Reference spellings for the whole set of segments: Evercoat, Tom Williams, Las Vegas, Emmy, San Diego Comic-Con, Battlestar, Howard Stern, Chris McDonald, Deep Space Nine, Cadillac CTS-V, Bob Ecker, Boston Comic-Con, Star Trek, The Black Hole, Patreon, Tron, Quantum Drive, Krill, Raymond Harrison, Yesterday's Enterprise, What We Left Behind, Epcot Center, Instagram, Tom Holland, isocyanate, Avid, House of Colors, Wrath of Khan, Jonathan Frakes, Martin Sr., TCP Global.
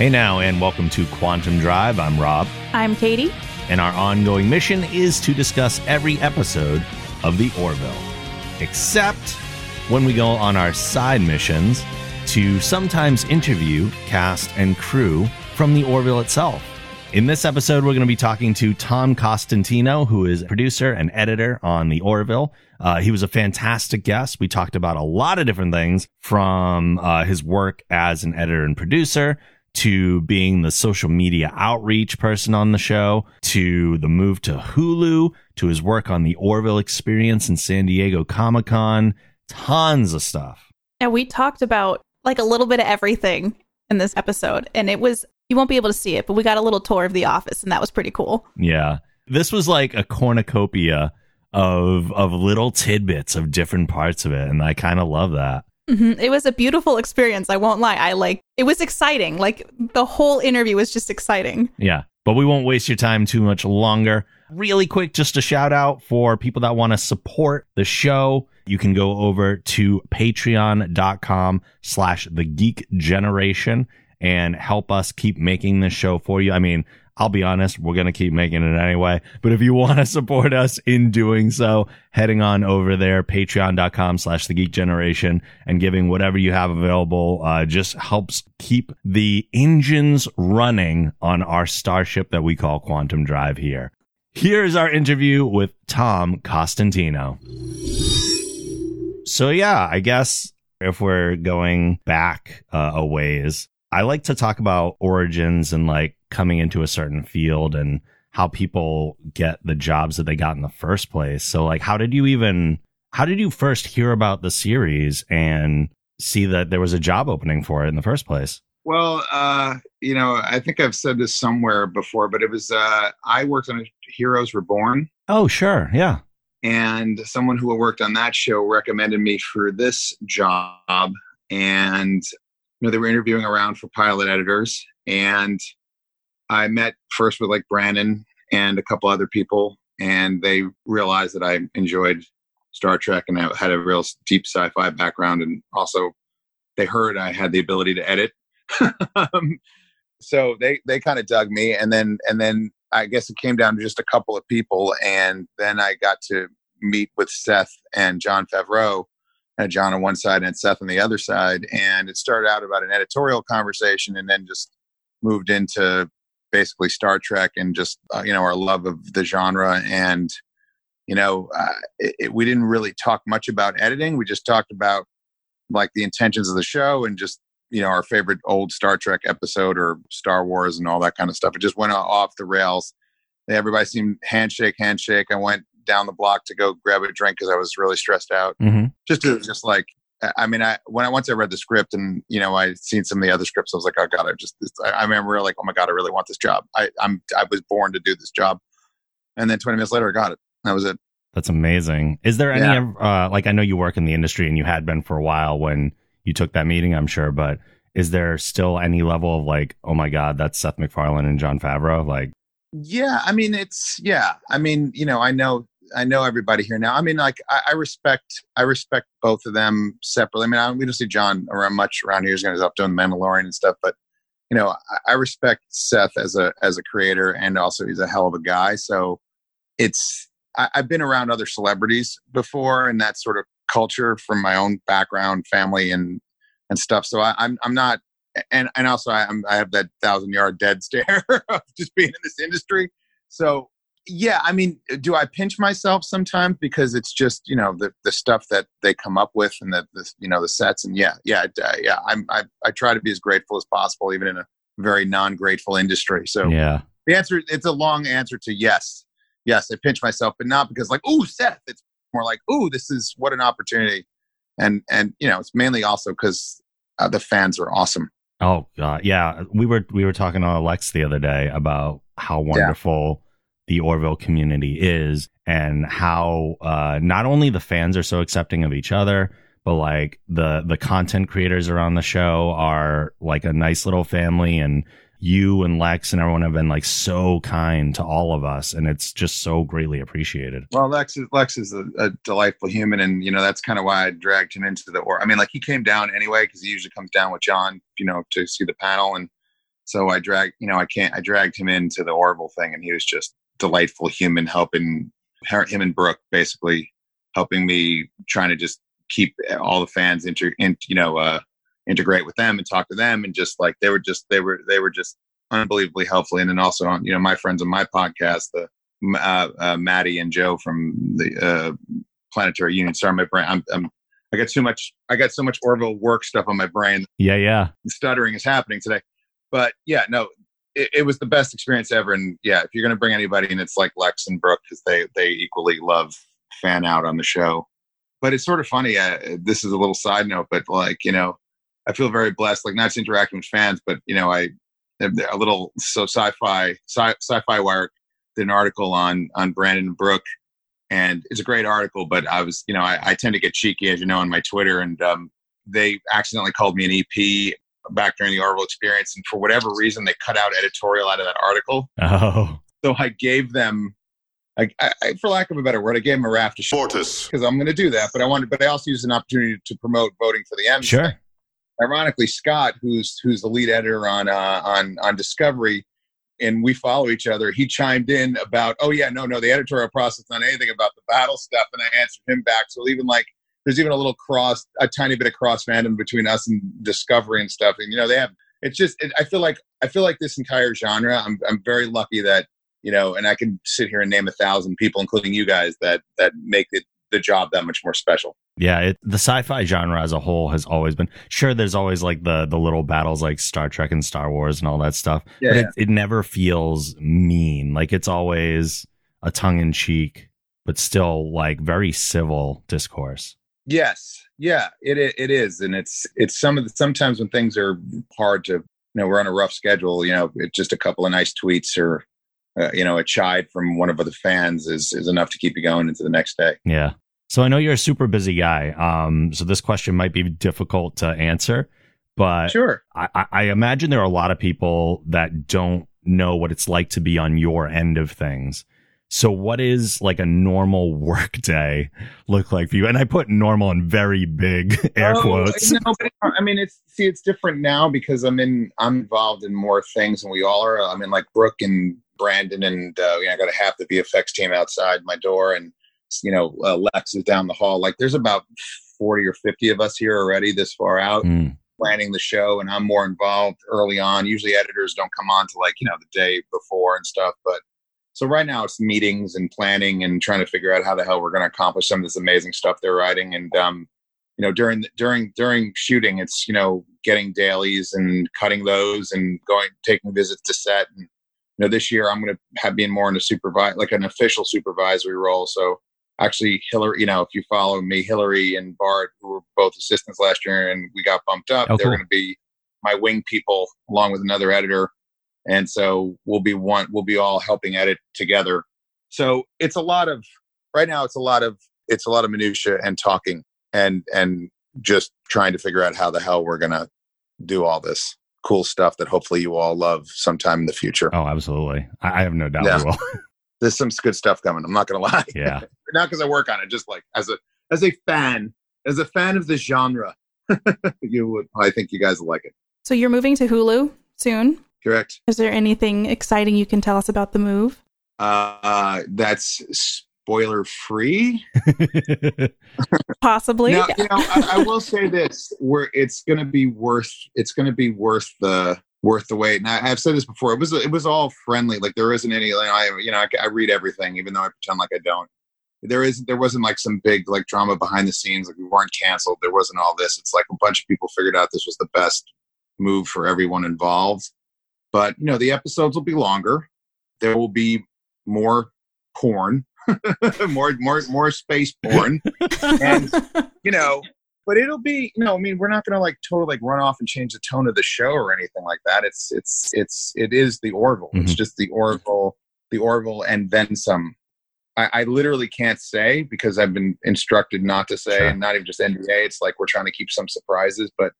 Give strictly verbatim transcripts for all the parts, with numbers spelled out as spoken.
Hey now, and welcome to Quantum Drive. I'm Rob. I'm Katie. And our ongoing mission is to discuss every episode of The Orville, except when we go on our side missions to sometimes interview cast and crew from The Orville itself. In this episode, we're going to be talking to Tom Costantino, who is producer and editor on The Orville. Uh, he was a fantastic guest. We talked about a lot of different things, from uh, his work as an editor and producer, to being the social media outreach person on the show, to the move to Hulu, to his work on The Orville experience in San Diego Comic-Con. Tons of stuff. And we talked about like a little bit of everything in this episode, and it was... You won't be able to see it, but we got a little tour of the office, and that was pretty cool. Yeah. This was like a cornucopia of of little tidbits of different parts of it, and I kind of love that. Mm-hmm. It was a beautiful experience, I won't lie. I like it was exciting. Like the whole interview was just exciting. Yeah. But we won't waste your time too much longer. Really quick, just a shout out for people that want to support the show. You can go over to patreon.com slash the geek generation. And help us keep making this show for you. I mean, I'll be honest, we're going to keep making it anyway. But if you want to support us in doing so, heading on over there, patreon.com slash the geek generation, and giving whatever you have available uh, just helps keep the engines running on our starship that we call Quantum Drive here. Here's our interview with Tom Costantino. So, yeah, I guess if we're going back uh, a ways, I like to talk about origins and like coming into a certain field and how people get the jobs that they got in the first place. So like, how did you even, how did you first hear about the series and see that there was a job opening for it in the first place? Well, uh, you know, I think I've said this somewhere before, but it was, uh, I worked on Heroes Reborn. Oh, sure. Yeah. And someone who worked on that show recommended me for this job, and you know, they were interviewing around for pilot editors, and I met first with like Brandon and a couple other people, and they realized that I enjoyed Star Trek and I had a real deep sci-fi background, and also they heard I had the ability to edit. um, so they, they kind of dug me, and then and then I guess it came down to just a couple of people, and then I got to meet with Seth and Jon Favreau. Had John on one side and Seth on the other side, and it started out about an editorial conversation, and then just moved into basically Star Trek and just uh, you know, our love of the genre. And you know, uh, it, it, we didn't really talk much about editing. We just talked about like the intentions of the show and just, you know, our favorite old Star Trek episode or Star Wars and all that kind of stuff. It just went off the rails. Everybody seemed handshake, handshake. I went down the block to go grab a drink because I was really stressed out. Mm-hmm. Just to, just like, I mean, I when I once I read the script and, you know, I'd seen some of the other scripts, I was like, oh God, I just, I, I remember like, oh my God, I really want this job. I I'm I was born to do this job. And then twenty minutes later, I got it. That was it. That's amazing. Is there any, yeah. uh, like, I know you work in the industry and you had been for a while when you took that meeting, I'm sure, but is there still any level of like, oh my God, that's Seth MacFarlane and Jon Favreau? Like, yeah, I mean, it's, yeah, I mean, you know, I know. I know everybody here now. I mean, like I, I respect, I respect both of them separately. I mean, I, we don't see John around much around here. He's going to stop doing Mandalorian and stuff, but you know, I, I respect Seth as a, as a creator, and also he's a hell of a guy. So it's, I, I've been around other celebrities before and that sort of culture from my own background, family and, and stuff. So I, I'm, I'm not, and, and also I, I'm, I have that thousand yard dead stare of just being in this industry. So yeah, I mean, do I pinch myself sometimes because it's just, you know, the the stuff that they come up with and the, the you know, the sets and yeah, yeah, uh, yeah. I'm, I I try to be as grateful as possible, even in a very non-grateful industry. So yeah, the answer, it's a long answer to yes. Yes, I pinch myself, but not because like, ooh, Seth, it's more like, ooh, this is what an opportunity. And, and you know, it's mainly also because uh, the fans are awesome. Oh, God. Yeah. We were, we were talking to Lex the other day about how wonderful... Yeah. The Orville community is, and how uh, not only the fans are so accepting of each other, but like the the content creators around the show are like a nice little family, and you and Lex and everyone have been like so kind to all of us, and it's just so greatly appreciated. Well, Lex is Lex is a, a delightful human, and you know that's kind of why I dragged him into the Orville. I mean, like he came down anyway because he usually comes down with John, you know, to see the panel and. So I dragged, you know, I can't, I dragged him into the Orville thing, and he was just delightful human helping her, him and Brooke basically helping me, trying to just keep all the fans inter, in, you know, uh, integrate with them and talk to them. And just like, they were just, they were, they were just unbelievably helpful. And then also on, you know, my friends on my podcast, the, uh, uh Maddie and Joe from the, uh, Planetary Union. Sorry, my brain. I'm, I'm, I got too much. I got so much Orville work stuff on my brain. Yeah. Yeah. Stuttering is happening today. But yeah, no, it, it was the best experience ever. And yeah, if you're going to bring anybody, and it's like Lex and Brooke, because they, they equally love fan out on the show. But it's sort of funny. Uh, this is a little side note, but like, you know, I feel very blessed, like not to interacting with fans, but you know, I a little, so sci-fi, sci, sci-fi Wire did an article on, on Brandon and Brooke, and it's a great article, but I was, you know, I, I tend to get cheeky, as you know, on my Twitter, and um, they accidentally called me an E P back during the Orville experience. And for whatever reason, they cut out editorial out of that article. Oh. So I gave them, I, I, for lack of a better word, I gave them a raft of shorts, because I'm going to do that. But I wanted, but I also used an opportunity to promote voting for the Emmy. Sure. Ironically, Scott, who's who's the lead editor on uh, on on Discovery, and we follow each other, he chimed in about, oh yeah, no, no, the editorial process not anything about the battle stuff, and I answered him back. So even like, there's even a little cross, a tiny bit of cross fandom between us and Discovery and stuff. And you know, they have. It's just, it, I feel like I feel like this entire genre. I'm I'm very lucky that you know, and I can sit here and name a thousand people, including you guys, that that make it the job that much more special. Yeah, it, the sci-fi genre as a whole has always been, sure, there's always like the the little battles like Star Trek and Star Wars and all that stuff. Yeah, but yeah. It, it never feels mean. Like it's always a tongue-in-cheek, but still like very civil discourse. Yes. Yeah, it it is. And it's it's some of the, sometimes when things are hard to, you know, we're on a rough schedule, you know, it's just a couple of nice tweets or, uh, you know, a chide from one of the fans is is enough to keep you going into the next day. Yeah. So I know you're a super busy guy, um, so this question might be difficult to answer, but sure. I, I imagine there are a lot of people that don't know what it's like to be on your end of things. So what is like a normal work day look like for you? And I put normal in very big air oh, quotes. No, but I mean, it's see, it's different now because I'm in, I'm involved in more things than we all are. I mean, like Brooke and Brandon and uh, you know, I got a half the V F X team outside my door, and you know, uh, Lex is down the hall. Like there's about forty or fifty of us here already this far out mm. planning the show. And I'm more involved early on. Usually editors don't come on to like, you know, the day before and stuff. But so right now it's meetings and planning and trying to figure out how the hell we're going to accomplish some of this amazing stuff they're writing. And, um, you know, during, during, during shooting, it's, you know, getting dailies and cutting those and going, taking visits to set. And, you know, this year I'm going to have been more in a supervise, like an official supervisory role. So, actually, Hillary, you know, if you follow me, Hillary and Bart, who were both assistants last year, and we got bumped up. Okay. They're going to be my wing people, along with another editor, and so we'll be one. We'll be all helping edit together. So it's a lot of right now. It's a lot of it's a lot of minutia and talking and and just trying to figure out how the hell we're going to do all this cool stuff that hopefully you all love sometime in the future. Oh, absolutely! I, I have no doubt yeah. we will. There's some good stuff coming. I'm not going to lie. Yeah. Not because I work on it, just like as a as a fan, as a fan of the genre, you would. I think you guys will like it. So you're moving to Hulu soon. Correct. Is there anything exciting you can tell us about the move? Uh, that's spoiler free. Possibly. Now, yeah. you know, I, I will say this: where it's going to be worth, it's going to be worth the. worth the wait. And I, I've said this before, it was, it was all friendly. Like there isn't any, like, I, you know, I, I read everything, even though I pretend like I don't, there isn't, there wasn't like some big like drama behind the scenes. Like we weren't canceled. There wasn't all this. It's like a bunch of people figured out this was the best move for everyone involved, but you know, the episodes will be longer. There will be more porn, more, more, more space porn. And you know, but it'll be, you know, I mean, we're not going to like totally like run off and change the tone of the show or anything like that. It's, it's, it's, it is the Orville. Mm-hmm. It's just the Orville, the Orville and then some. I, I literally can't say because I've been instructed not to say, sure. and not even just N D A. It's like, we're trying to keep some surprises, but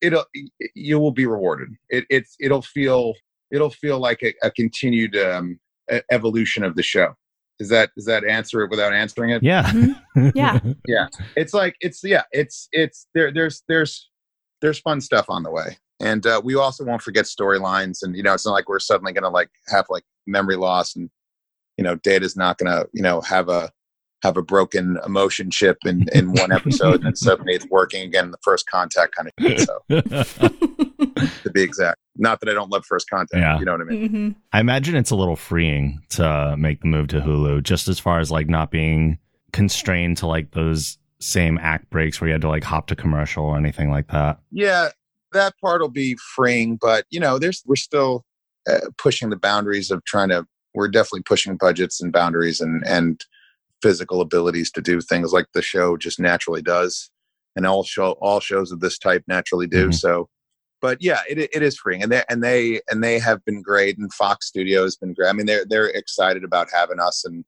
it'll, it, you will be rewarded. It, it's, it'll feel, it'll feel like a, a continued um, a, evolution of the show. Is that, is that answer it without answering it? Yeah. Mm-hmm. Yeah. Yeah. It's like, it's, yeah, it's, it's there, there's, there's, there's fun stuff on the way. And uh, we also won't forget storylines. And, you know, it's not like we're suddenly going to like have like memory loss and, you know, Data's not going to, you know, have a, have a broken emotion chip in, in one episode and then suddenly it's working again in the First Contact kind of thing. So to be exact, not that I don't love First Contact, yeah. You know what I mean? Mm-hmm. I imagine it's a little freeing to make the move to Hulu, just as far as like not being constrained to like those same act breaks where you had to like hop to commercial or anything like that. Yeah, that part will be freeing, but you know, there's, we're still uh, pushing the boundaries of trying to, we're definitely pushing budgets and boundaries and, and, physical abilities to do things like the show just naturally does, and all show all shows of this type naturally do. Mm-hmm. So, but yeah, it it is freeing, and they and they and they have been great, and Fox Studios has been great. I mean, they're they're excited about having us, and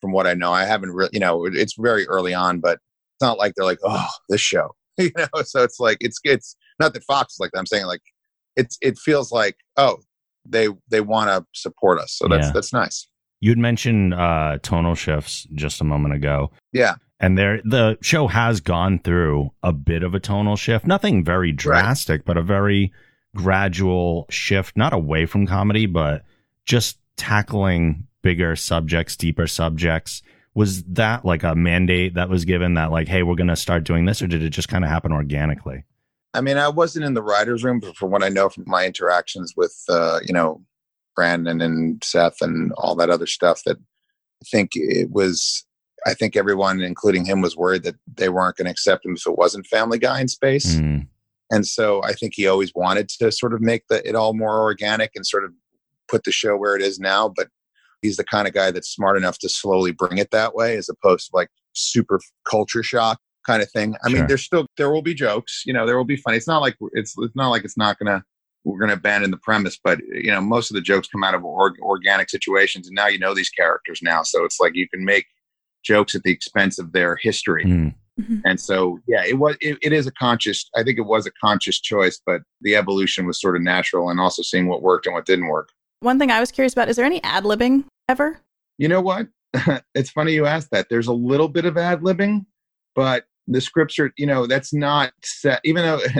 from what I know, I haven't really, you know, it, it's very early on, but it's not like they're like, oh, this show, you know. So it's like it's it's not that Fox is like that. I'm saying like it's it feels like oh they they want to support us, so that's yeah. that's nice. You'd mentioned uh, tonal shifts just a moment ago. Yeah. And there, the show has gone through a bit of a tonal shift. Nothing very drastic, right. But a very gradual shift, not away from comedy, but just tackling bigger subjects, deeper subjects. Was that like a mandate that was given that like, hey, we're going to start doing this? Or did it just kind of happen organically? I mean, I wasn't in the writer's room, but from what I know from my interactions with, uh, you know, Brandon and Seth and all that other stuff, that I think it was, I think everyone, including him, was worried that they weren't going to accept him if it wasn't Family Guy in space. Mm. And so I think he always wanted to sort of make the, it all more organic and sort of put the show where it is now. But he's the kind of guy that's smart enough to slowly bring it that way, as opposed to like super culture shock kind of thing. I sure. mean, there's still, there will be jokes, you know, there will be funny. It's not like it's, it's not like it's not going to, we're going to abandon the premise, but you know, most of the jokes come out of org- organic situations, and now you know these characters now, so it's like you can make jokes at the expense of their history. Mm-hmm. And so, yeah, it was it, it is a conscious. I think it was a conscious choice, but the evolution was sort of natural, and also seeing what worked and what didn't work. One thing I was curious about: is there any ad libbing ever? You know what? It's funny you asked that. There's a little bit of ad libbing, but the scripts are, you know, that's not set, even though, and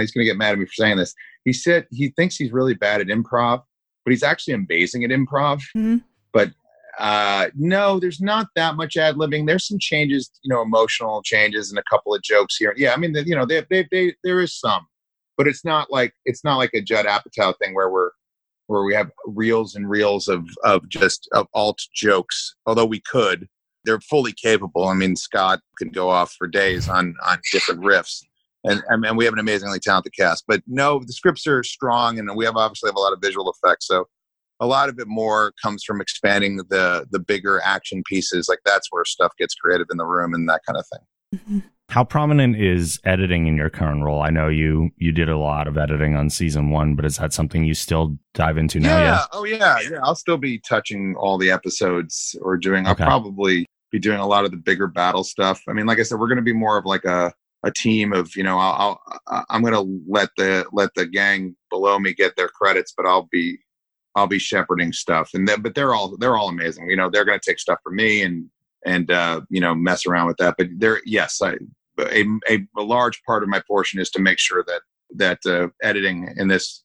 he's going to get mad at me for saying this. He said he thinks he's really bad at improv, but he's actually amazing at improv. Mm-hmm. But uh, no, there's not that much ad-libbing. There's some changes, you know, emotional changes and a couple of jokes here. Yeah. I mean, the, you know, they, they, they, there is some, but it's not like, it's not like a Judd Apatow thing where we're, where we have reels and reels of, of just of alt jokes, although we could. They're fully capable. I mean, Scott could go off for days on on different riffs, and and we have an amazingly talented cast. But no, the scripts are strong, and we have obviously have a lot of visual effects. So a lot of it more comes from expanding the the bigger action pieces. Like that's where stuff gets creative in the room and that kind of thing. Mm-hmm. How prominent is editing in your current role? I know you you did a lot of editing on season one, but is that something you still dive into now? Yeah. Oh yeah. Yeah. I'll still be touching all the episodes or doing. Okay. I'll probably be doing a lot of the bigger battle stuff. I mean, like I said, we're going to be more of like a, a team of, you know, I'll, I'll I'm going to let the let the gang below me get their credits, but I'll be I'll be shepherding stuff. And then, but they're all they're all amazing. You know, they're going to take stuff from me and and uh, you know, mess around with that. But they're yes, I, a, a a large part of my portion is to make sure that that uh, editing in this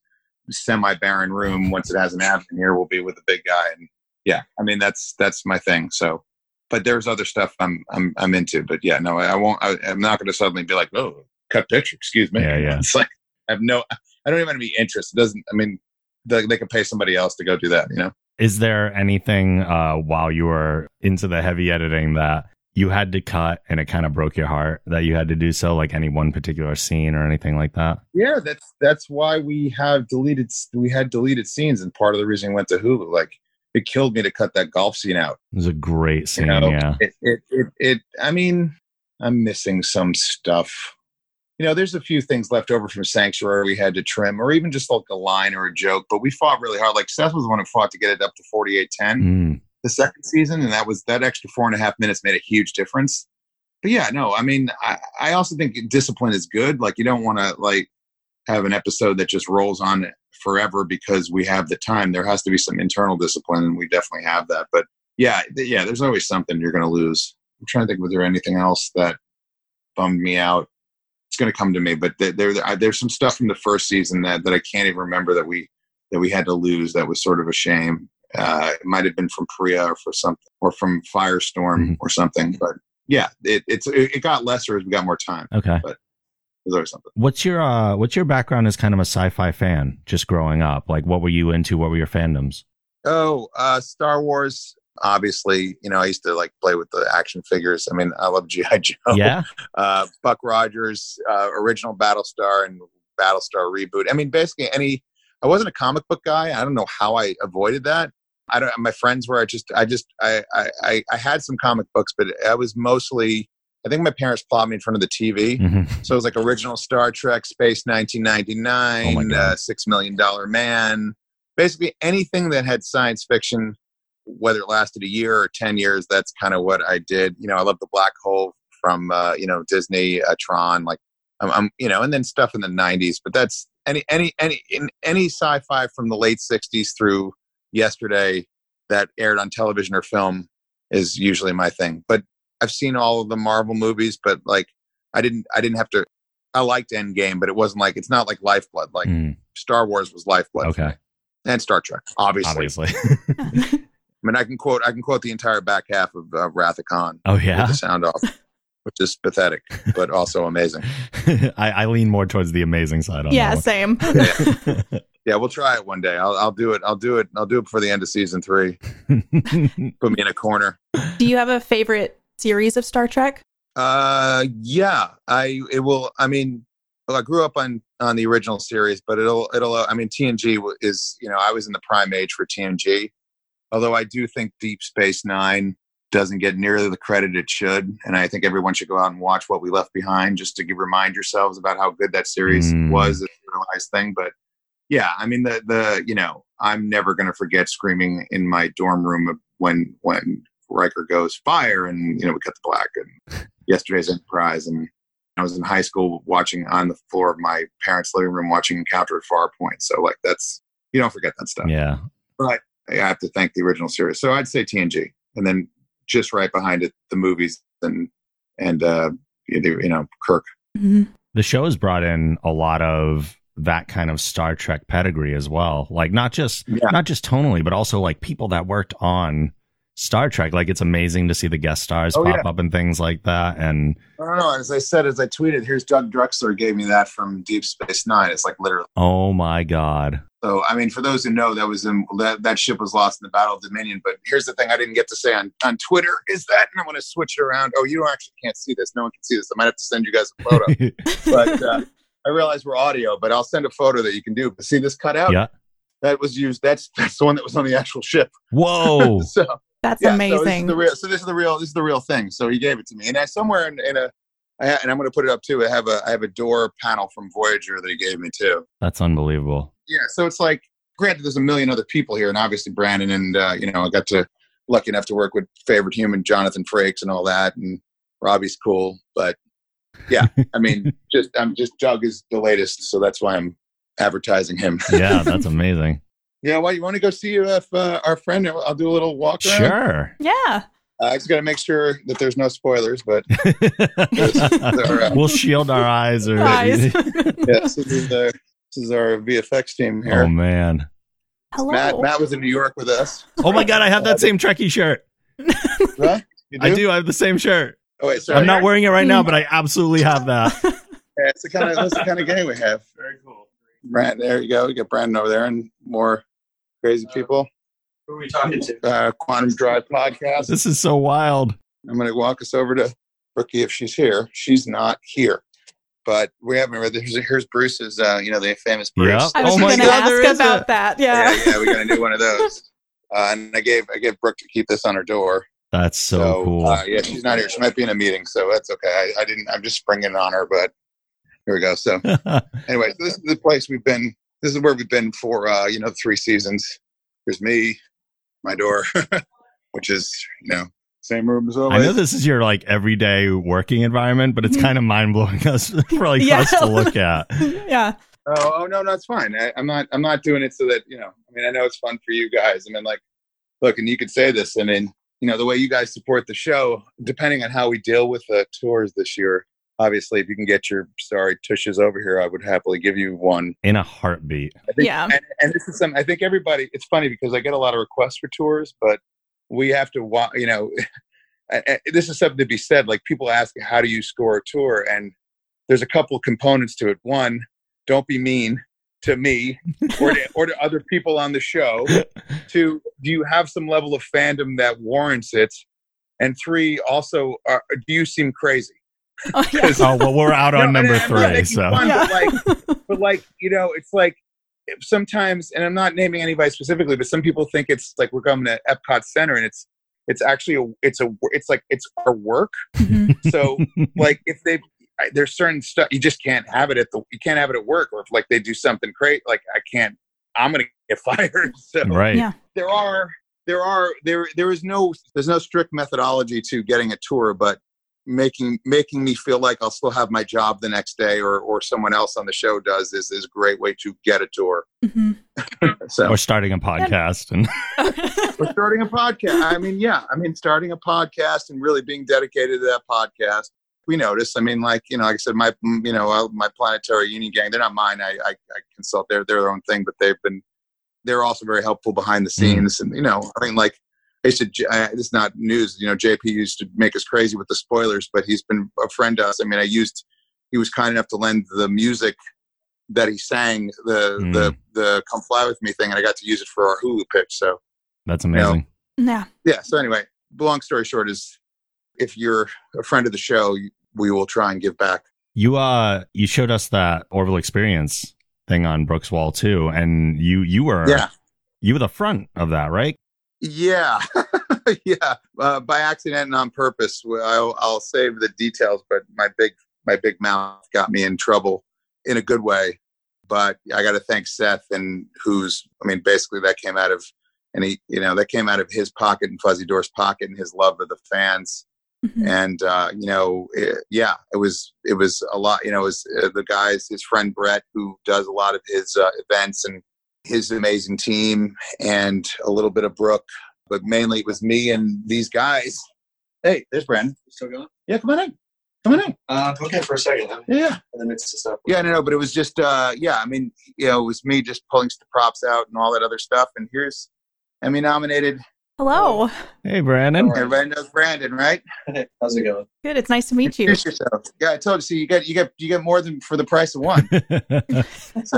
semi-barren room, once it has an app in here, will be with the big guy. And yeah, I mean that's that's my thing. So. But there's other stuff I'm I'm I'm into. But yeah, no, I won't. I, I'm not going to suddenly be like, oh, cut picture. Excuse me. Yeah, yeah. It's like I have no. I don't even have any interest. It doesn't. I mean, they, they can pay somebody else to go do that. You know. Is there anything uh, while you were into the heavy editing that you had to cut and it kind of broke your heart that you had to do so? Like any one particular scene or anything like that? Yeah, that's that's why we have deleted. We had deleted scenes, and part of the reason we went to Hulu, like. It killed me to cut that golf scene out. It was a great scene, you know, yeah. It, it, it, it, I mean, I'm missing some stuff. You know, there's a few things left over from Sanctuary we had to trim, or even just like a line or a joke. But we fought really hard. Like Seth was the one who fought to get it up to forty-eight ten mm. the second season, and that was that extra four and a half minutes made a huge difference. But yeah, no, I mean, I, I also think discipline is good. Like you don't want to like have an episode that just rolls on forever because we have the time. There has to be some internal discipline, and we definitely have that. But yeah, th- yeah, there's always something you're going to lose. I'm trying to think, was there anything else that bummed me out? it's going to come to me. But there, there, there's some stuff from the first season that, that I can't even remember that we that we had to lose. That was sort of a shame. Uh, it might have been from Priya or for something, or from Firestorm mm-hmm. or something. But yeah, it it's it got lesser as we got more time. Okay, but there's always something. What's your uh, what's your background as kind of a sci-fi fan? Just growing up, like what were you into? What were your fandoms? Oh, uh, Star Wars. Obviously, you know, I used to like play with the action figures. I mean, I love G I Joe. Yeah. Uh, Buck Rogers, uh, original Battlestar and Battlestar reboot. I mean, basically any, I wasn't a comic book guy. I don't know how I avoided that. I don't, my friends were, I just, I just, I, I, I had some comic books, but I was mostly, I think my parents plopped me in front of the T V. Mm-hmm. So it was like original Star Trek, Space nineteen ninety-nine, oh uh, six million dollars Man, basically anything that had science fiction. Whether it lasted a year or ten years, that's kind of what I did. You know, I love the black hole from, uh, you know, Disney, uh, Tron, like, I'm, I'm, you know, and then stuff in the nineties, but that's any, any, any, in any sci-fi from the late sixties through yesterday that aired on television or film is usually my thing. But I've seen all of the Marvel movies, but like, I didn't, I didn't have to, I liked Endgame, but it wasn't like, it's not like Lifeblood, like mm. Star Wars was Lifeblood. Okay. And Star Trek, obviously. Obviously. I mean, I can quote I can quote the entire back half of uh, Wrath of Khan. Oh, yeah? With the sound off, which is pathetic, but also amazing. I, I lean more towards the amazing side. On yeah, same. yeah. yeah, we'll try it one day. I'll, I'll do it. I'll do it. I'll do it before the end of season three. Put me in a corner. Do you have a favorite series of Star Trek? Uh, yeah, I it will. I mean, well, I grew up on, on the original series, but it'll it'll. I mean, T N G is, you know, I was in the prime age for T N G. Although I do think Deep Space Nine doesn't get nearly the credit it should. And I think everyone should go out and watch What We Left Behind just to give, remind yourselves about how good that series mm. was. It's a realized thing. But yeah, I mean, the, the you know, I'm never going to forget screaming in my dorm room when when Riker goes fire and, you know, we cut the black and Yesterday's Enterprise. And I was in high school watching on the floor of my parents' living room watching Encounter at Farpoint. So like that's, you don't forget that stuff. Yeah. But I have to thank the original series. So I'd say T N G. And then just right behind it, the movies and, and uh, you know, Kirk. Mm-hmm. The show has brought in a lot of that kind of Star Trek pedigree as well. Like not just yeah. not just tonally, but also like people that worked on Star Trek. Like it's amazing to see the guest stars oh, pop yeah. up and things like that. And I don't know. As I said, as I tweeted, here's Doug Drexler gave me that from Deep Space Nine. It's like literally. Oh, my God. So, I mean, for those who know, that was in, that, that ship was lost in the Battle of Dominion. But here's the thing I didn't get to say on, on Twitter is that, and I want to switch it around. Oh, you actually can't see this. No one can see this. I might have to send you guys a photo. but uh, I realize we're audio, but I'll send a photo that you can do. But see this cutout? Yeah. That was used. That's, that's the one that was on the actual ship. Whoa. so, that's yeah, amazing. So this, is the real, so this is the real. This is the real thing. So he gave it to me. And I somewhere in, in a, I ha, and I'm going to put it up too. I have a I have a door panel from Voyager that he gave me too. That's unbelievable. Yeah, so it's like, granted, there's a million other people here, and obviously Brandon, and uh, you know, I got to lucky enough to work with favorite human Jonathan Frakes and all that, and Robbie's cool, but yeah, I mean, just I'm just Doug is the latest, so that's why I'm advertising him. Yeah, that's amazing. yeah, well, you want to go see if, uh, our friend? I'll do a little walk around. Sure. Yeah. Uh, I just got to make sure that there's no spoilers, but our, uh, we'll shield our eyes. Or eyes. Yes, this is the. This is our V F X team here. Oh, man. Hello. Matt, Matt was in New York with us. Oh, my God. I have that same Trekkie shirt. Huh? You do? I do. I have the same shirt. Oh, wait, sorry. I'm not wearing it right now, but I absolutely have that. Yeah, it's the kind of, that's the kind of game we have. Very cool. Brand, there you go. We got Brandon over there and more crazy uh, people. Who are we talking to? Uh, Quantum Drive podcast. This is so wild. I'm going to walk us over to Brookie if she's here. She's not here. But we haven't read this. Here's Bruce's, uh, you know, the famous Bruce. Yeah. I was oh going to ask about a... that. Yeah. yeah, yeah, we got to do one of those. Uh, and I gave I gave Brooke to keep this on her door. That's so, so cool. Uh, yeah, she's not here. She might be in a meeting, so that's okay. I, I didn't. I'm just springing it on her, but here we go. So anyway, so this is the place we've been. This is where we've been for, uh, you know, three seasons. Here's me, my door, which is, you know. Same room as always. I know this is your like everyday working environment, but it's kind of mind blowing us for like yeah. us to look at. yeah. Oh, oh no, no, it's fine. I, I'm not. I'm not doing it so that you know. I mean, I know it's fun for you guys. I mean, like, look, and you could say this. I mean, you know, the way you guys support the show, depending on how we deal with the tours this year, obviously, if you can get your sorry tushes over here, I would happily give you one in a heartbeat. I think, yeah, and, and this is something I think everybody. It's funny because I get a lot of requests for tours, but we have to watch. You know, this is something to be said. Like people ask, how do you score a tour? And there's a couple components to it. One, don't be mean to me or to, or to other people on the show. Two, do you have some level of fandom that warrants it? And three, also, are, do you seem crazy? Oh, yeah. Oh well, we're out on no, number and, and three. So, fun, yeah. but, like, but like, you know, it's like sometimes, and I'm not naming anybody specifically, but some people think it's like we're going to Epcot Center, and it's it's actually a it's a it's like it's our work. Mm-hmm. So, like, if they there's certain stuff you just can't have it at the you can't have it at work, or if like they do something crazy, like I can't, I'm gonna get fired. So, right? Yeah. There are there are there there is no there's no strict methodology to getting a tour, but. making making me feel like I'll still have my job the next day or or someone else on the show does is, is a great way to get a tour. Mm-hmm. So or starting a podcast and or starting a podcast. I mean, yeah. I mean, starting a podcast and really being dedicated to that podcast. We notice. I mean, like, you know, like I said, my, you know, my Planetary Union gang, they're not mine. I, I, I consult their, their own thing, but they've been, they're also very helpful behind the scenes. Mm-hmm. And, you know, I mean, like, I used to, uh, it's not news, you know, J P used to make us crazy with the spoilers, but he's been a friend to us. I mean, I used, he was kind enough to lend the music that he sang, the mm. the the Come Fly With Me thing, and I got to use it for our Hulu pitch. So that's amazing. You know, yeah. Yeah. So anyway, long story short is if you're a friend of the show, we will try and give back. You uh, you showed us that Orville Experience thing on Brooke's wall too, and you, you were, yeah. you were the front of that, right? Yeah, yeah. Uh, by accident and on purpose. I'll, I'll save the details, but my big my big mouth got me in trouble in a good way. But I got to thank Seth, and who's I mean, basically that came out of and he, you know, that came out of his pocket and Fuzzy Door's pocket and his love of the fans. Mm-hmm. And uh, you know, it, yeah, it was it was a lot. You know, it was uh, the guys, his friend Brett, who does a lot of his uh, events and. His amazing team and a little bit of Brooke, but mainly it was me and these guys. Hey, there's Brandon. Still going? Yeah, come on in. Come on in. Uh, okay, for a second. Huh? Yeah. And then it's just up. Yeah, no, no, but it was just, uh, yeah, I mean, you know, it was me just pulling the props out and all that other stuff. And here's Emmy nominated. Hello. Hey, Brandon. Everybody knows Brandon, right? How's it going? Good. It's nice to meet you. Introduce yourself. Yeah, I told you. See, you get, you get, you get more than for the price of one. So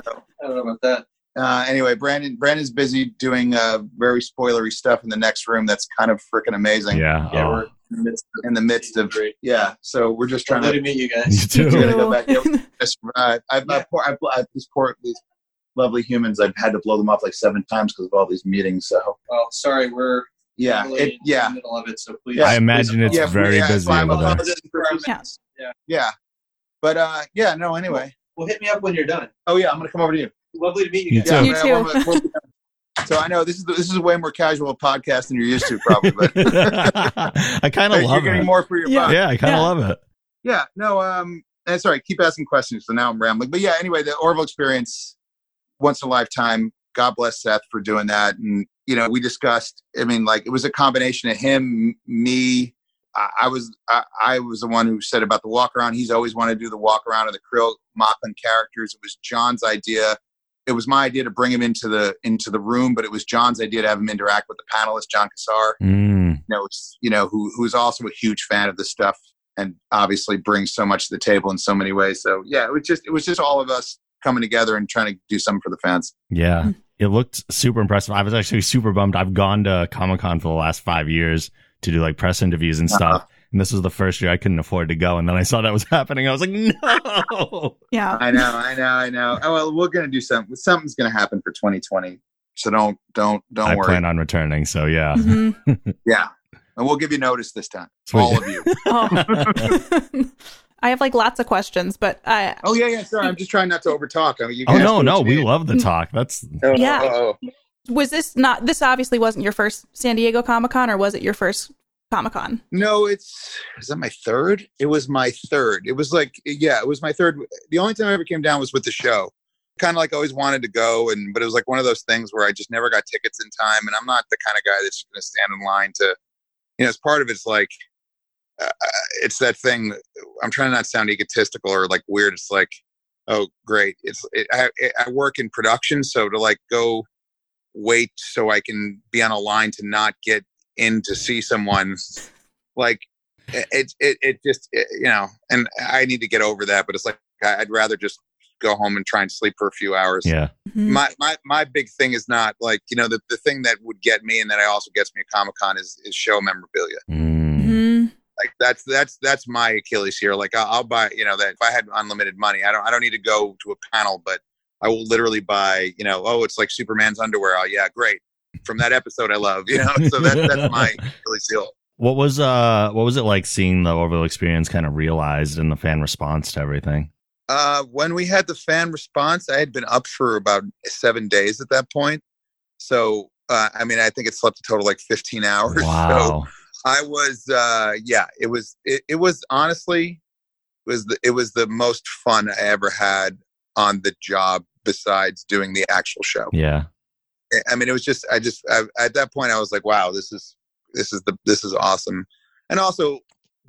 I don't know about that. Uh, anyway, Brandon Brandon's busy doing uh, very spoilery stuff in the next room. That's kind of freaking amazing. Yeah, yeah, oh. We're in the midst of, in the midst of yeah. So we're just trying to, to meet you guys. You too. Gonna go back. uh, I've, yeah. I've, poor, I've, I've these poor these lovely humans. I've had to blow them off like seven times because of all these meetings. So, well, sorry, we're yeah, it, yeah, in the middle of it. So please, yeah, I imagine please, it's yeah, very yeah, busy over there. Yeah. yeah, yeah, but uh, yeah, no. Anyway, well, hit me up when you're done. Oh yeah, I'm gonna come over to you. Lovely to meet you guys. You too. Yeah, you too. So I know this is this is a way more casual podcast than you're used to, probably. But I kind of love you're it. You're getting more for your yeah. buck. Yeah, I kind of yeah. love it. Yeah, no, um, and sorry, keep asking questions, so now I'm rambling. But yeah, anyway, the Orville Experience, once in a lifetime. God bless Seth for doing that. And, you know, we discussed, I mean, like, it was a combination of him, me. I, I was I, I was the one who said about the walk-around. He's always wanted to do the walk-around of the Krill Mockland characters. It was John's idea. It was my idea to bring him into the into the room, but it was John's idea to have him interact with the panelist, Jon Kassar, mm. you know, you know, who who is also a huge fan of this stuff and obviously brings so much to the table in so many ways. So yeah, it was just it was just all of us coming together and trying to do something for the fans. Yeah, it looked super impressive. I was actually super bummed. I've gone to Comic-Con for the last five years to do like press interviews and stuff. Uh-huh. And this was the first year I couldn't afford to go. And then I saw that was happening. I was like, no. Yeah, I know. I know. I know. Oh, well, we're going to do something. Something's going to happen for twenty twenty. So don't, don't, don't I worry. I plan on returning. So yeah. Mm-hmm. Yeah. And we'll give you notice this time. Sweet. All of you. Oh. I have like lots of questions, but I. Oh, yeah. Yeah. Sorry. I'm just trying not to overtalk. I mean, you oh, no, no. We need. Love the talk. That's. Oh, yeah. Oh, oh. Was this not, this obviously wasn't your first San Diego Comic-Con, or was it your first? Comic-Con? No, it's is that my third? It was my third. It was like yeah, it was my third. The only time I ever came down was with the show. Kind of like always wanted to go, and but it was like one of those things where I just never got tickets in time. And I'm not the kind of guy that's going to stand in line to, you know, as part of it's like uh, it's that thing. I'm trying not to sound egotistical or like weird. It's like, oh, great. It's it, I, it, I work in production. So to like go wait so I can be on a line to not get in to see someone, like it, it, it just, it, you know, and I need to get over that. But it's like, I'd rather just go home and try and sleep for a few hours. Yeah. Mm-hmm. My, my, my big thing is not like, you know, the, the thing that would get me and that I also gets me at Comic-Con is, is show memorabilia. Mm-hmm. Like that's, that's, that's my Achilles here. Like I'll, I'll buy, you know, that if I had unlimited money, I don't, I don't need to go to a panel, but I will literally buy, you know, oh, it's like Superman's underwear. Oh yeah. Great. From that episode I love, you know, so that, that's my Achilles heel. What was, uh, what was it like seeing the Orville experience kind of realized in the fan response to everything? Uh, when we had the fan response, I had been up for about seven days at that point. So, uh, I mean, I think it slept a total like fifteen hours. Wow. So I was, uh, yeah, it was, it, it was honestly, it was the, it was the most fun I ever had on the job besides doing the actual show. Yeah. I mean, it was just, I just, I, at that point I was like, wow, this is, this is the, this is awesome. And also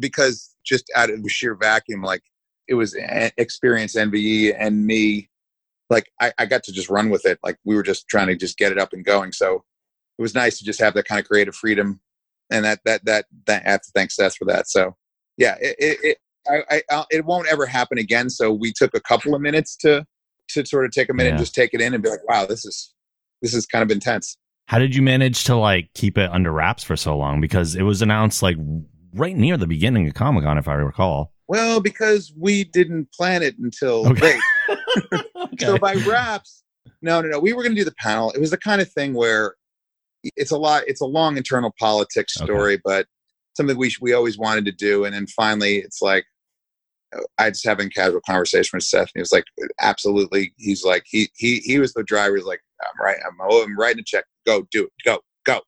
because just out of sheer vacuum, like, it was Experience N V E and me, like I, I got to just run with it. Like we were just trying to just get it up and going. So it was nice to just have that kind of creative freedom, and that that that, that I have to thank Seth for that. So yeah, it it it, I, I, it won't ever happen again. So we took a couple of minutes to to sort of take a minute yeah. and just take it in and be like, wow, this is this is kind of intense. How did you manage to like keep it under wraps for so long? Because it was announced like right near the beginning of Comic-Con, if I recall. Well, because we didn't plan it until okay. late. okay. So by wraps, no, no, no. We were going to do the panel. It was the kind of thing where it's a lot. It's a long internal politics story, okay. but something we we always wanted to do. And then finally, it's like I just having a casual conversation with Seth, and he was like, "Absolutely." He's like, he he he was the driver. He's like, "I'm right. I'm oh, I'm writing a check. Go do it. Go go.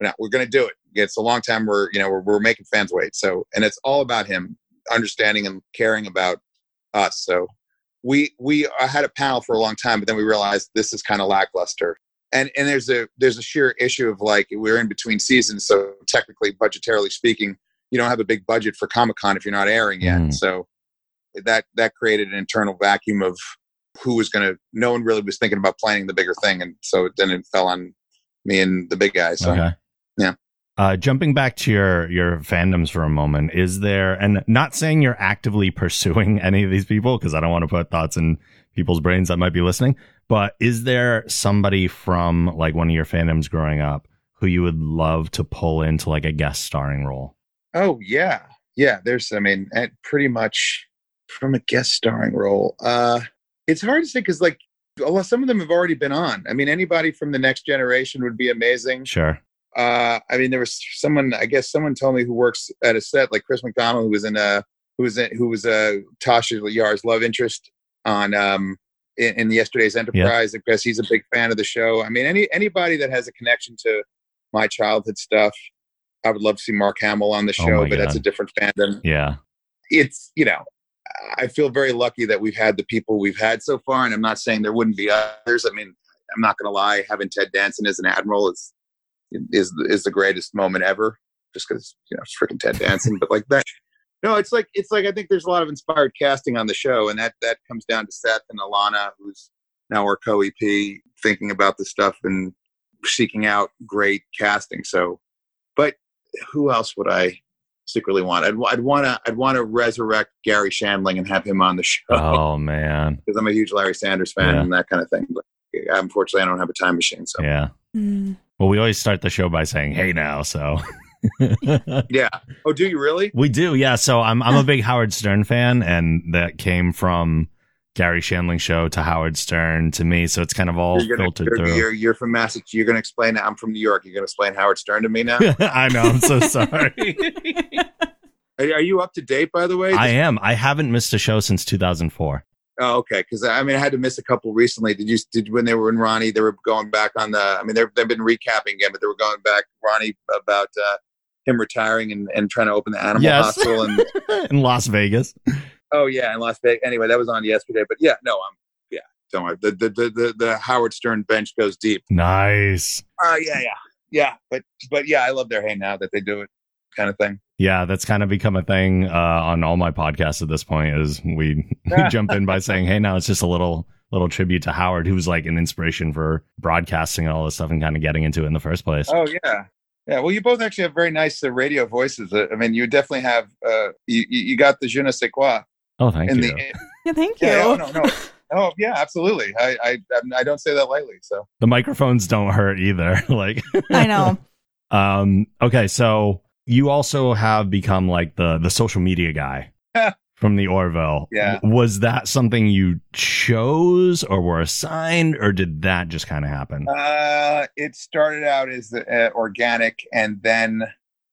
No, we're going to do it. It's a long time. We're you know we're we're making fans wait. So and it's all about him." Understanding and caring about us. So we we had a panel for a long time, but then we realized this is kind of lackluster. And and there's a there's a sheer issue of like we're in between seasons, so technically, budgetarily speaking, you don't have a big budget for Comic-Con if you're not airing yet. Mm. So that that created an internal vacuum of who was going to. No one really was thinking about planning the bigger thing, and so then it fell on me and the big guys. So okay. yeah. Uh, jumping back to your, your fandoms for a moment, is there, and not saying you're actively pursuing any of these people, because I don't want to put thoughts in people's brains that might be listening, but is there somebody from like one of your fandoms growing up who you would love to pull into like a guest starring role? Oh, yeah. Yeah. There's, I mean, pretty much from a guest starring role. Uh, it's hard to say because like some of them have already been on. I mean, anybody from The Next Generation would be amazing. Sure. Uh, I mean, there was someone, I guess someone told me who works at a set, like Chris McDonald, who was in a, who was in, who was a Tasha Yar's love interest on, um, in, in Yesterday's Enterprise. Yeah. I guess he's a big fan of the show. I mean, any, anybody that has a connection to my childhood stuff, I would love to see Mark Hamill on the show, oh but God. That's a different fandom. Yeah. It's, you know, I feel very lucky that we've had the people we've had so far, and I'm not saying there wouldn't be others. I mean, I'm not going to lie. Having Ted Danson as an admiral is, is is the greatest moment ever, just because you know it's freaking Ted Danson. But like that, no, it's like it's like I think there's a lot of inspired casting on the show, and that that comes down to Seth and Alana, who's now our co-E P, thinking about this stuff and seeking out great casting. So, but who else would I secretly want? I'd I'd want to I'd want to resurrect Gary Shandling and have him on the show. Oh man, because I'm a huge Larry Sanders fan yeah. and that kind of thing. But unfortunately, I don't have a time machine. So yeah. Mm. Well, we always start the show by saying, hey, now, so. yeah. Oh, do you really? We do. Yeah. So I'm I'm a big Howard Stern fan, and that came from Gary Shandling's show to Howard Stern to me. So it's kind of all you're gonna, filtered you're, through. You're, you're from Massachusetts. You're going to explain that. I'm from New York. You're going to explain Howard Stern to me now? I know. I'm so sorry. are, are you up to date, by the way? This- I am. I haven't missed a show since two thousand four. Oh, okay. Because I mean, I had to miss a couple recently. Did you? Did when they were in Ronnie, they were going back on the. I mean, they've been recapping again, but they were going back Ronnie about uh, him retiring and, and trying to open the animal yes. hospital and, in Las Vegas. Oh yeah, in Las Vegas. Anyway, that was on yesterday. But yeah, no, I'm yeah. Don't worry. The the the the Howard Stern bench goes deep. Nice. Oh uh, yeah yeah yeah. But but yeah, I love their hey now that they do it. kind of thing. Yeah, that's kind of become a thing uh, on all my podcasts at this point, is we, we jump in by saying, hey, now it's just a little little tribute to Howard, who was like an inspiration for broadcasting and all this stuff and kind of getting into it in the first place. Oh, yeah. Yeah, well, you both actually have very nice uh, radio voices. Uh, I mean, you definitely have, uh, you, you got the je ne sais quoi. Oh, thank you. The, yeah, thank you. Yeah, oh, no, no. Oh, yeah, absolutely. I, I I don't say that lightly. So the microphones don't hurt either. Like I know. Um. Okay, so you also have become like the, the social media guy from the Orville. Yeah. Was that something you chose or were assigned, or did that just kind of happen? Uh, it started out as uh, organic, and then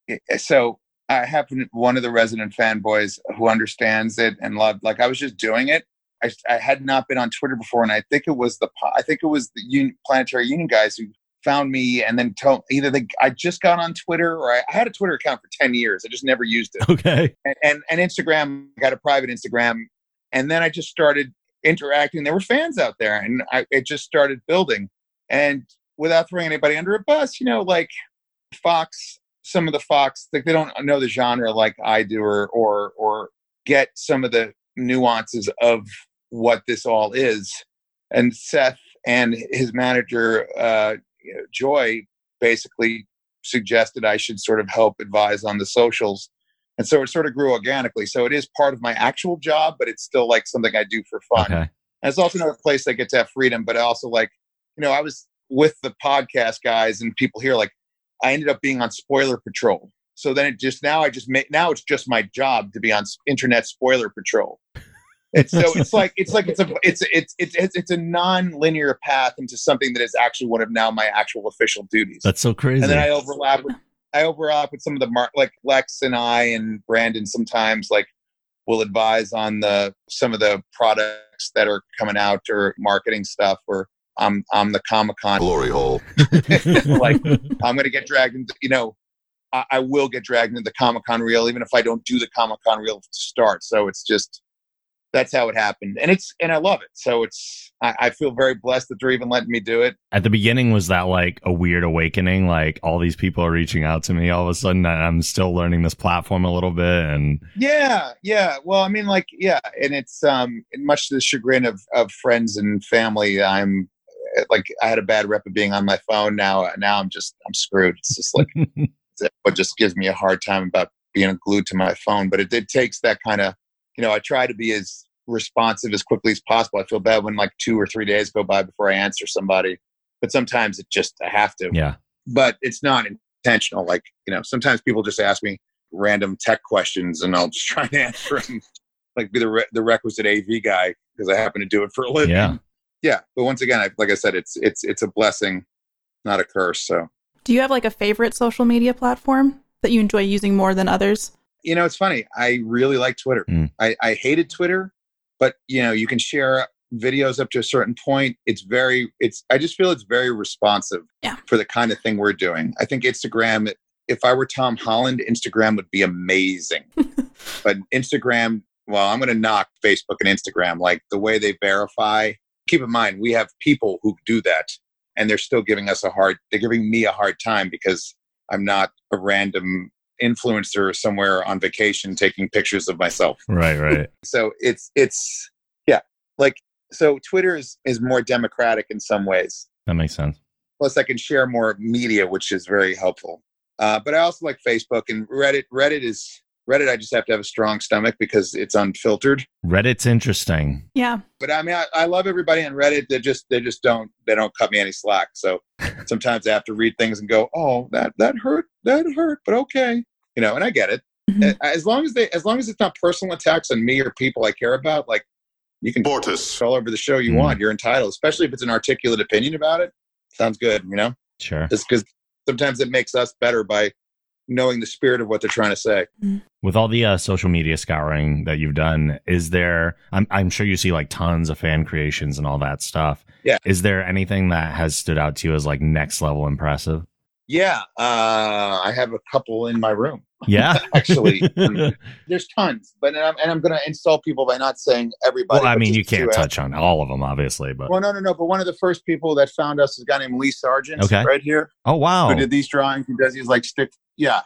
it, so I happen one of the resident fanboys who understands it and loved. Like I was just doing it. I, I had not been on Twitter before, and I think it was the I think it was the Union, Planetary Union guys who found me, and then told either they, I just got on Twitter, or I, I had a Twitter account for ten years. I just never used it. Okay, and, and and Instagram, I got a private Instagram, and then I just started interacting. There were fans out there, and I, it just started building. And without throwing anybody under a bus, you know, like Fox, some of the Fox, like they don't know the genre like I do, or or or get some of the nuances of what this all is. And Seth and his manager uh Joy basically suggested I should sort of help advise on the socials, and so it sort of grew organically. So it is part of my actual job, but it's still like something I do for fun. Okay. And it's also another place I get to have freedom, but I also, like, you know, I was with the podcast guys and people here, like I ended up being on Spoiler Patrol. So then it just now I just make now it's just my job to be on Internet Spoiler Patrol. And so it's like it's like it's a it's it's it's it's a non-linear path into something that is actually one of now my actual official duties. That's so crazy. And then I overlap with I overlap with some of the mar- like Lex and I and Brandon sometimes like will advise on the some of the products that are coming out or marketing stuff, or I'm I'm the Comic-Con glory hole. Like I'm gonna get dragged into, you know. I will get dragged into the Comic-Con reel, even if I don't do the Comic-Con reel to start. So it's just, that's how it happened. And it's, and I love it. So it's, I, I feel very blessed that they're even letting me do it. At the beginning, was that like a weird awakening? Like all these people are reaching out to me all of a sudden. I'm still learning this platform a little bit. And yeah, yeah. Well, I mean, like, yeah. And it's um, much to the chagrin of, of friends and family. I'm like, I had a bad rep of being on my phone. Now, now I'm just, I'm screwed. It's just like, but just gives me a hard time about being glued to my phone. But it, it takes that kind of, you know, I try to be as responsive as quickly as possible. I feel bad when like two or three days go by before I answer somebody, but sometimes it just, I have to. Yeah. But it's not intentional. Like, you know, sometimes people just ask me random tech questions and I'll just try and answer them, like be the re- the requisite A V guy because I happen to do it for a living. Yeah. Yeah. But once again, I, like I said, it's it's it's a blessing, not a curse. So. Do you have like a favorite social media platform that you enjoy using more than others? You know, it's funny. I really like Twitter. Mm. I, I hated Twitter, but you know, you can share videos up to a certain point. It's very, it's, I just feel it's very responsive yeah. for the kind of thing we're doing. I think Instagram, if I were Tom Holland, Instagram would be amazing. But Instagram, well, I'm going to knock Facebook and Instagram, like the way they verify. Keep in mind, we have people who do that. And they're still giving us a hard, they're giving me a hard time because I'm not a random influencer somewhere on vacation taking pictures of myself. Right, right. So it's, it's, yeah. Like, so Twitter is, is more democratic in some ways. That makes sense. Plus I can share more media, which is very helpful. Uh, but I also like Facebook and Reddit. Reddit is, Reddit, I just have to have a strong stomach because it's unfiltered. Reddit's interesting. Yeah. But I mean, I, I love everybody on Reddit. They just they just don't they don't cut me any slack. So sometimes I have to read things and go, oh, that that hurt. That hurt. But OK. You know, and I get it. Mm-hmm. As long as they as long as it's not personal attacks on me or people I care about, like you can Bortus. All over the show you mm-hmm. want. You're entitled, especially if it's an articulate opinion about it. Sounds good. You know, sure. Just because sometimes it makes us better by knowing the spirit of what they're trying to say. With all the uh, social media scouring that you've done, is there, I'm, I'm sure you see like tons of fan creations and all that stuff. Yeah. Is there anything that has stood out to you as like next level impressive? Yeah. Uh, I have a couple in my room. Yeah. Actually, um, there's tons, but and I'm, and I'm going to insult people by not saying everybody. Well, I mean, you can't touch out. On all of them, obviously, but. Well, no, no, no. But one of the first people that found us is a guy named Lee Sargent okay. right here. Oh, wow. Who did these drawings. Who does, he's like stick. Yeah.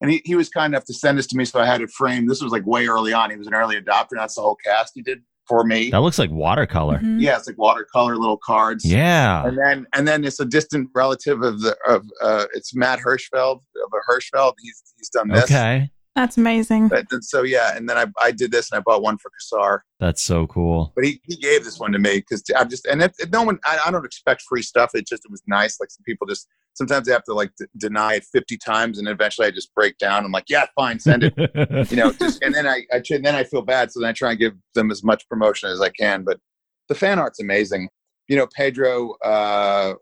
And he, he was kind enough to send this to me, so I had it framed. This was like way early on. He was an early adopter. That's the whole cast he did for me. That looks like watercolor. Mm-hmm. Yeah, it's like watercolor, little cards. Yeah. And then and then it's a distant relative of the of uh, it's Matt Hirschfeld of a Hirschfeld. He's he's done this. Okay. That's amazing. But, so yeah, and then I I did this, and I bought one for Kassar. That's so cool. But he, he gave this one to me because I'm just and it, it, no one I, I don't expect free stuff. It just it was nice. Like some people just sometimes they have to like d- deny it fifty times, and eventually I just break down. I'm like, yeah, fine, send it. you know, just, and then I, I and then I feel bad, so then I try and give them as much promotion as I can. But the fan art's amazing. You know, Pedro, uh,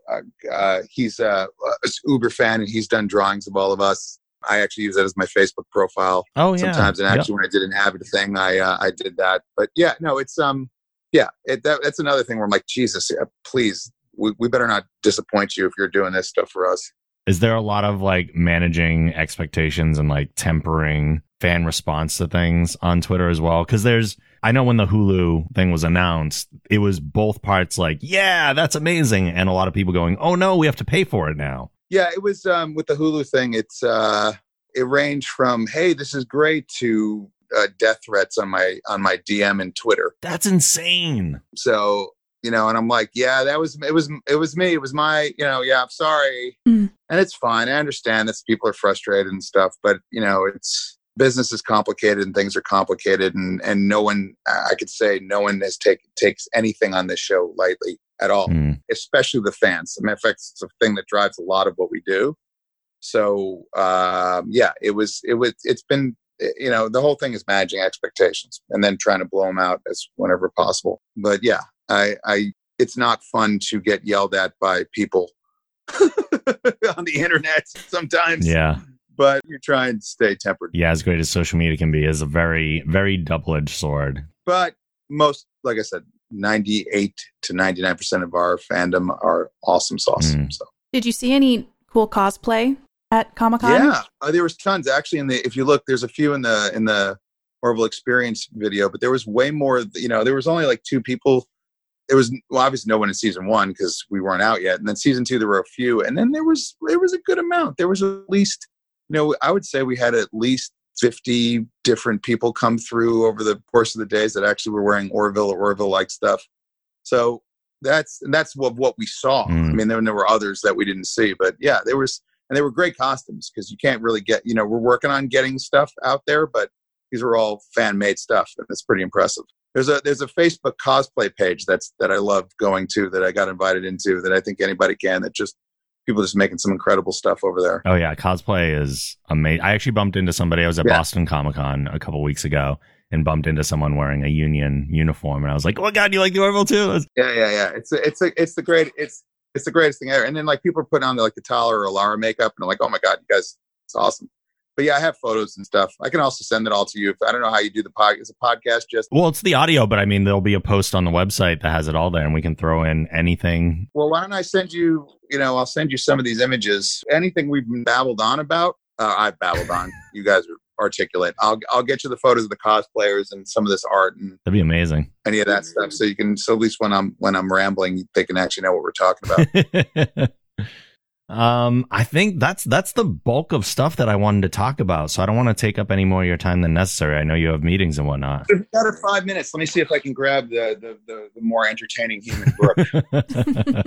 uh, he's uh, an Uber fan, and he's done drawings of all of us. I actually use that as my Facebook profile. Oh, yeah. Sometimes, and actually, yep. when I did an Avid thing, I uh, I did that. But yeah, no, it's um, yeah, it, that, that's another thing where I'm like, Jesus, yeah, please, we, we better not disappoint you if you're doing this stuff for us. Is there a lot of like managing expectations and like tempering fan response to things on Twitter as well? Because there's, I know when the Hulu thing was announced, it was both parts like, yeah, that's amazing, and a lot of people going, oh no, we have to pay for it now. Yeah, it was um, with the Hulu thing. It's uh, it ranged from hey, this is great to uh, death threats on my on my D M and Twitter. That's insane. So you know, and I'm like, yeah, that was it was it was me. It was my you know, yeah, I'm sorry, mm. and it's fine. I understand that people are frustrated and stuff, but you know, it's business is complicated and things are complicated, and and no one, I could say, no one has take takes anything on this show lightly. At all, mm. especially the fans. As a matter of fact, it's a thing that drives a lot of what we do. So, um, yeah, it was, it was, it's been, you know, the whole thing is managing expectations and then trying to blow them out as whenever possible. But yeah, I, I, it's not fun to get yelled at by people on the internet sometimes. Yeah. But you try and stay tempered. Yeah. As great as social media can be, is a very, very double-edged sword. But most, like I said, ninety-eight to ninety-nine percent of our fandom are awesome sauce. Mm. So, did you see any cool cosplay at Comic-Con? Yeah, uh, there was tons actually. In the if you look, there's a few in the in the Orville Experience video, but there was way more. You know, there was only like two people. There was well, obviously no one in season one because we weren't out yet, and then season two there were a few, and then there was there was a good amount. There was at least, you know, I would say we had at least fifty different people come through over the course of the days that actually were wearing Orville or Orville-like stuff. So that's that's what what we saw. Mm. I mean, there, there were others that we didn't see, but yeah, there was, and they were great costumes because you can't really get, you know, we're working on getting stuff out there, but these were all fan-made stuff, and it's pretty impressive. There's a there's a Facebook cosplay page that's that I love going to that I got invited into that I think anybody can that just. People just making some incredible stuff over there. Oh, yeah. Cosplay is amazing. I actually bumped into somebody. I was at yeah. Boston Comic-Con a couple weeks ago and bumped into someone wearing a union uniform. And I was like, oh, my God, you like the Orville, too? Was- yeah, yeah, yeah. It's it's it's the great it's it's the greatest thing ever. And then, like, people are putting on, like, the Tyler or Lara makeup. And they're like, oh, my God, you guys, it's awesome. But, yeah, I have photos and stuff. I can also send it all to you. If I don't know how you do the podcast. Is a podcast just? Well, it's the audio, but, I mean, there'll be a post on the website that has it all there, and we can throw in anything. Well, why don't I send you... You know, I'll send you some of these images. Anything we've babbled on about, uh, I've babbled on. You guys are articulate. I'll I'll get you the photos of the cosplayers and some of this art, and that'd be amazing. Any of that stuff, so you can. So at least when I'm when I'm rambling, they can actually know what we're talking about. um, I think that's that's the bulk of stuff that I wanted to talk about. So I don't want to take up any more of your time than necessary. I know you have meetings and whatnot. We've got five minutes. Let me see if I can grab the the the, the more entertaining human Brooke.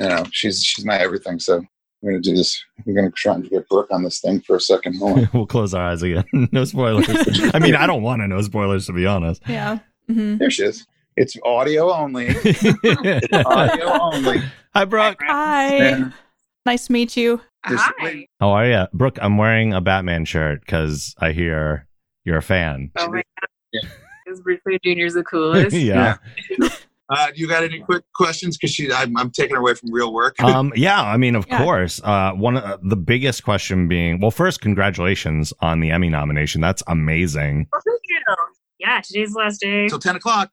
You know, she's she's my everything. So we're gonna do this. We're gonna try and get Brooke on this thing for a second. Hold on. We'll close our eyes again. No spoilers. I mean, I don't want to know spoilers, to be honest. Yeah. Mm-hmm. There she is. It's audio only. It's audio only. Hi, Brooke. Hi. Yeah. Nice to meet you. Hi. How are you, Brooke? I'm wearing a Batman shirt because I hear you're a fan. Oh my God! Yeah. Is Bruce Junior's the coolest? Yeah. yeah. Uh, you got any quick questions? Because she, I'm, I'm taking her away from real work. um, yeah, I mean, of yeah. course. Uh, one of uh, the biggest question being, well, first, congratulations on the Emmy nomination. That's amazing. Oh, thank you. Yeah, today's the last day. Till ten o'clock.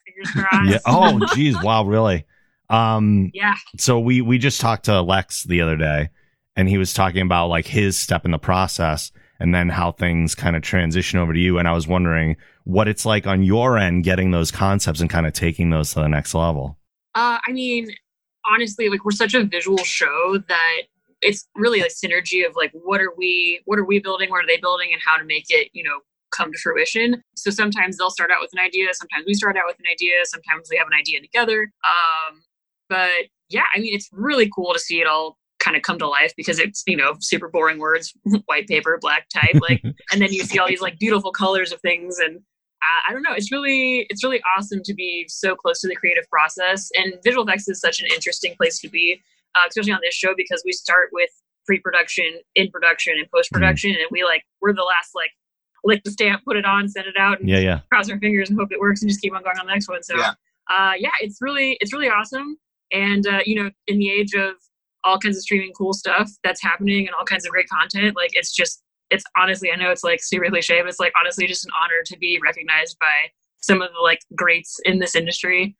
yeah. Oh, geez, wow, really? Um, yeah. So we we just talked to Lex the other day, and he was talking about like his step in the process, and then how things kind of transition over to you. And I was wondering what it's like on your end, getting those concepts and kind of taking those to the next level. Uh, I mean, honestly, like we're such a visual show that it's really a synergy of like, what are we, what are we building? What are they building and how to make it, you know, come to fruition. So sometimes they'll start out with an idea. Sometimes we start out with an idea. Sometimes we have an idea together. Um, but yeah, I mean, it's really cool to see it all kind of come to life because it's, you know, super boring words, white paper, black type, like, and then you see all these like beautiful colors of things. And uh, I don't know, it's really, it's really awesome to be so close to the creative process, and visual effects is such an interesting place to be, uh, especially on this show, because we start with pre-production, in production and post-production. Mm-hmm. And we like, we're the last, like, lick the stamp, put it on, send it out, and yeah, yeah. cross our fingers and hope it works and just keep on going on the next one. So yeah, uh, yeah it's really, it's really awesome. And, uh, you know, in the age of all kinds of streaming cool stuff that's happening and all kinds of great content, like, it's just, it's honestly, I know it's like super cliche, but it's like honestly just an honor to be recognized by some of the like greats in this industry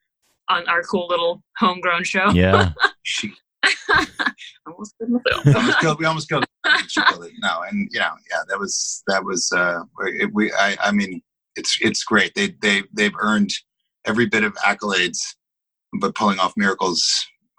on our cool little homegrown show. Yeah. almost almost killed, we almost killed it. No, and you know, yeah, that was that was uh it, we I, I mean it's it's great. They they they've earned every bit of accolades, but pulling off miracles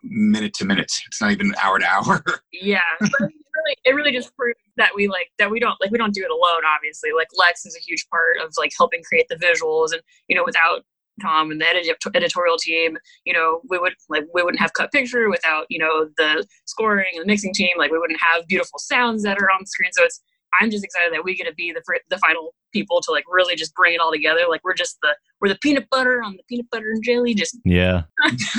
minute to minute. It's not even hour to hour. Yeah. But it really it really just proves that we like that we don't like we don't do it alone, obviously. Like Lex is a huge part of like helping create the visuals, and you know, without Tom and the edit- editorial team, you know, we would like we wouldn't have cut picture. Without, you know, the scoring and the mixing team, like we wouldn't have beautiful sounds that are on the screen. So it's, I'm just excited that we get to be the the final people to like really just bring it all together. Like we're just the we're the peanut butter on the peanut butter and jelly, just yeah,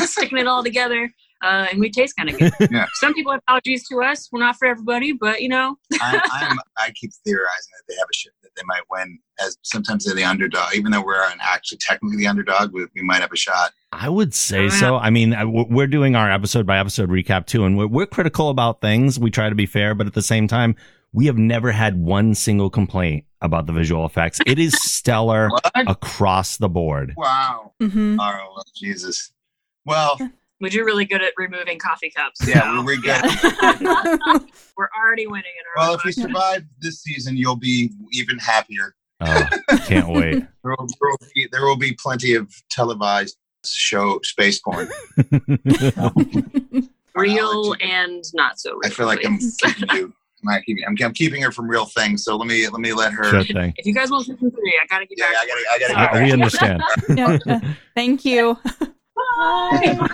sticking it all together. Uh, and we taste kind of good. Yeah. Some people have allergies to us. We're not for everybody, but you know, I, I'm, I keep theorizing that they have a ship that they might win. As sometimes they're the underdog, even though we're an actually technically the underdog, we, we might have a shot. I would say yeah. so. I mean, I, we're doing our episode by episode recap too, and we're, we're critical about things. We try to be fair, but at the same time, we have never had one single complaint about the visual effects. It is stellar across the board. Wow. Mm-hmm. Oh, Jesus. Well. We do really good at removing coffee cups. So. Yeah, we're good. We're already winning. In our well, if we survive this season, you'll be even happier. Oh, can't wait. there, will, there, will be, there will be plenty of televised show space porn. Real and not so real. I feel like I'm keeping you. I'm, not keeping, I'm, I'm keeping her from real things, so let me let me let her. Sure thing. If you guys want season three, I gotta get yeah, back. Yeah, I gotta. I gotta. Get we understand. No, uh, thank you. Bye.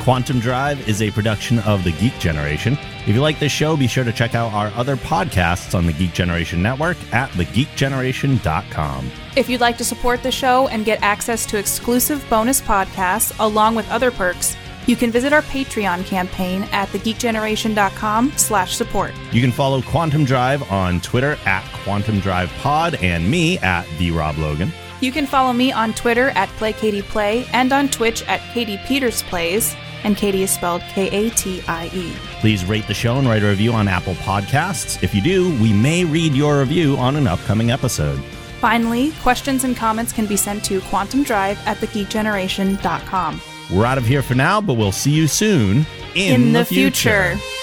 Quantum Drive is a production of The Geek Generation. If you like this show, be sure to check out our other podcasts on the Geek Generation Network at the geek generation dot com. If you'd like to support the show and get access to exclusive bonus podcasts along with other perks, you can visit our Patreon campaign at the geek generation dot com slash support. You can follow Quantum Drive on Twitter at Quantum Drive Pod and me at the Rob Logan. You can follow me on Twitter at PlayKatiePlay and on Twitch at Katie Peters Plays, and Katie is spelled K A T I E. Please rate the show and write a review on Apple Podcasts. If you do, we may read your review on an upcoming episode. Finally, questions and comments can be sent to quantum drive at the geek generation dot com. We're out of here for now, but we'll see you soon in, in the, the future. future.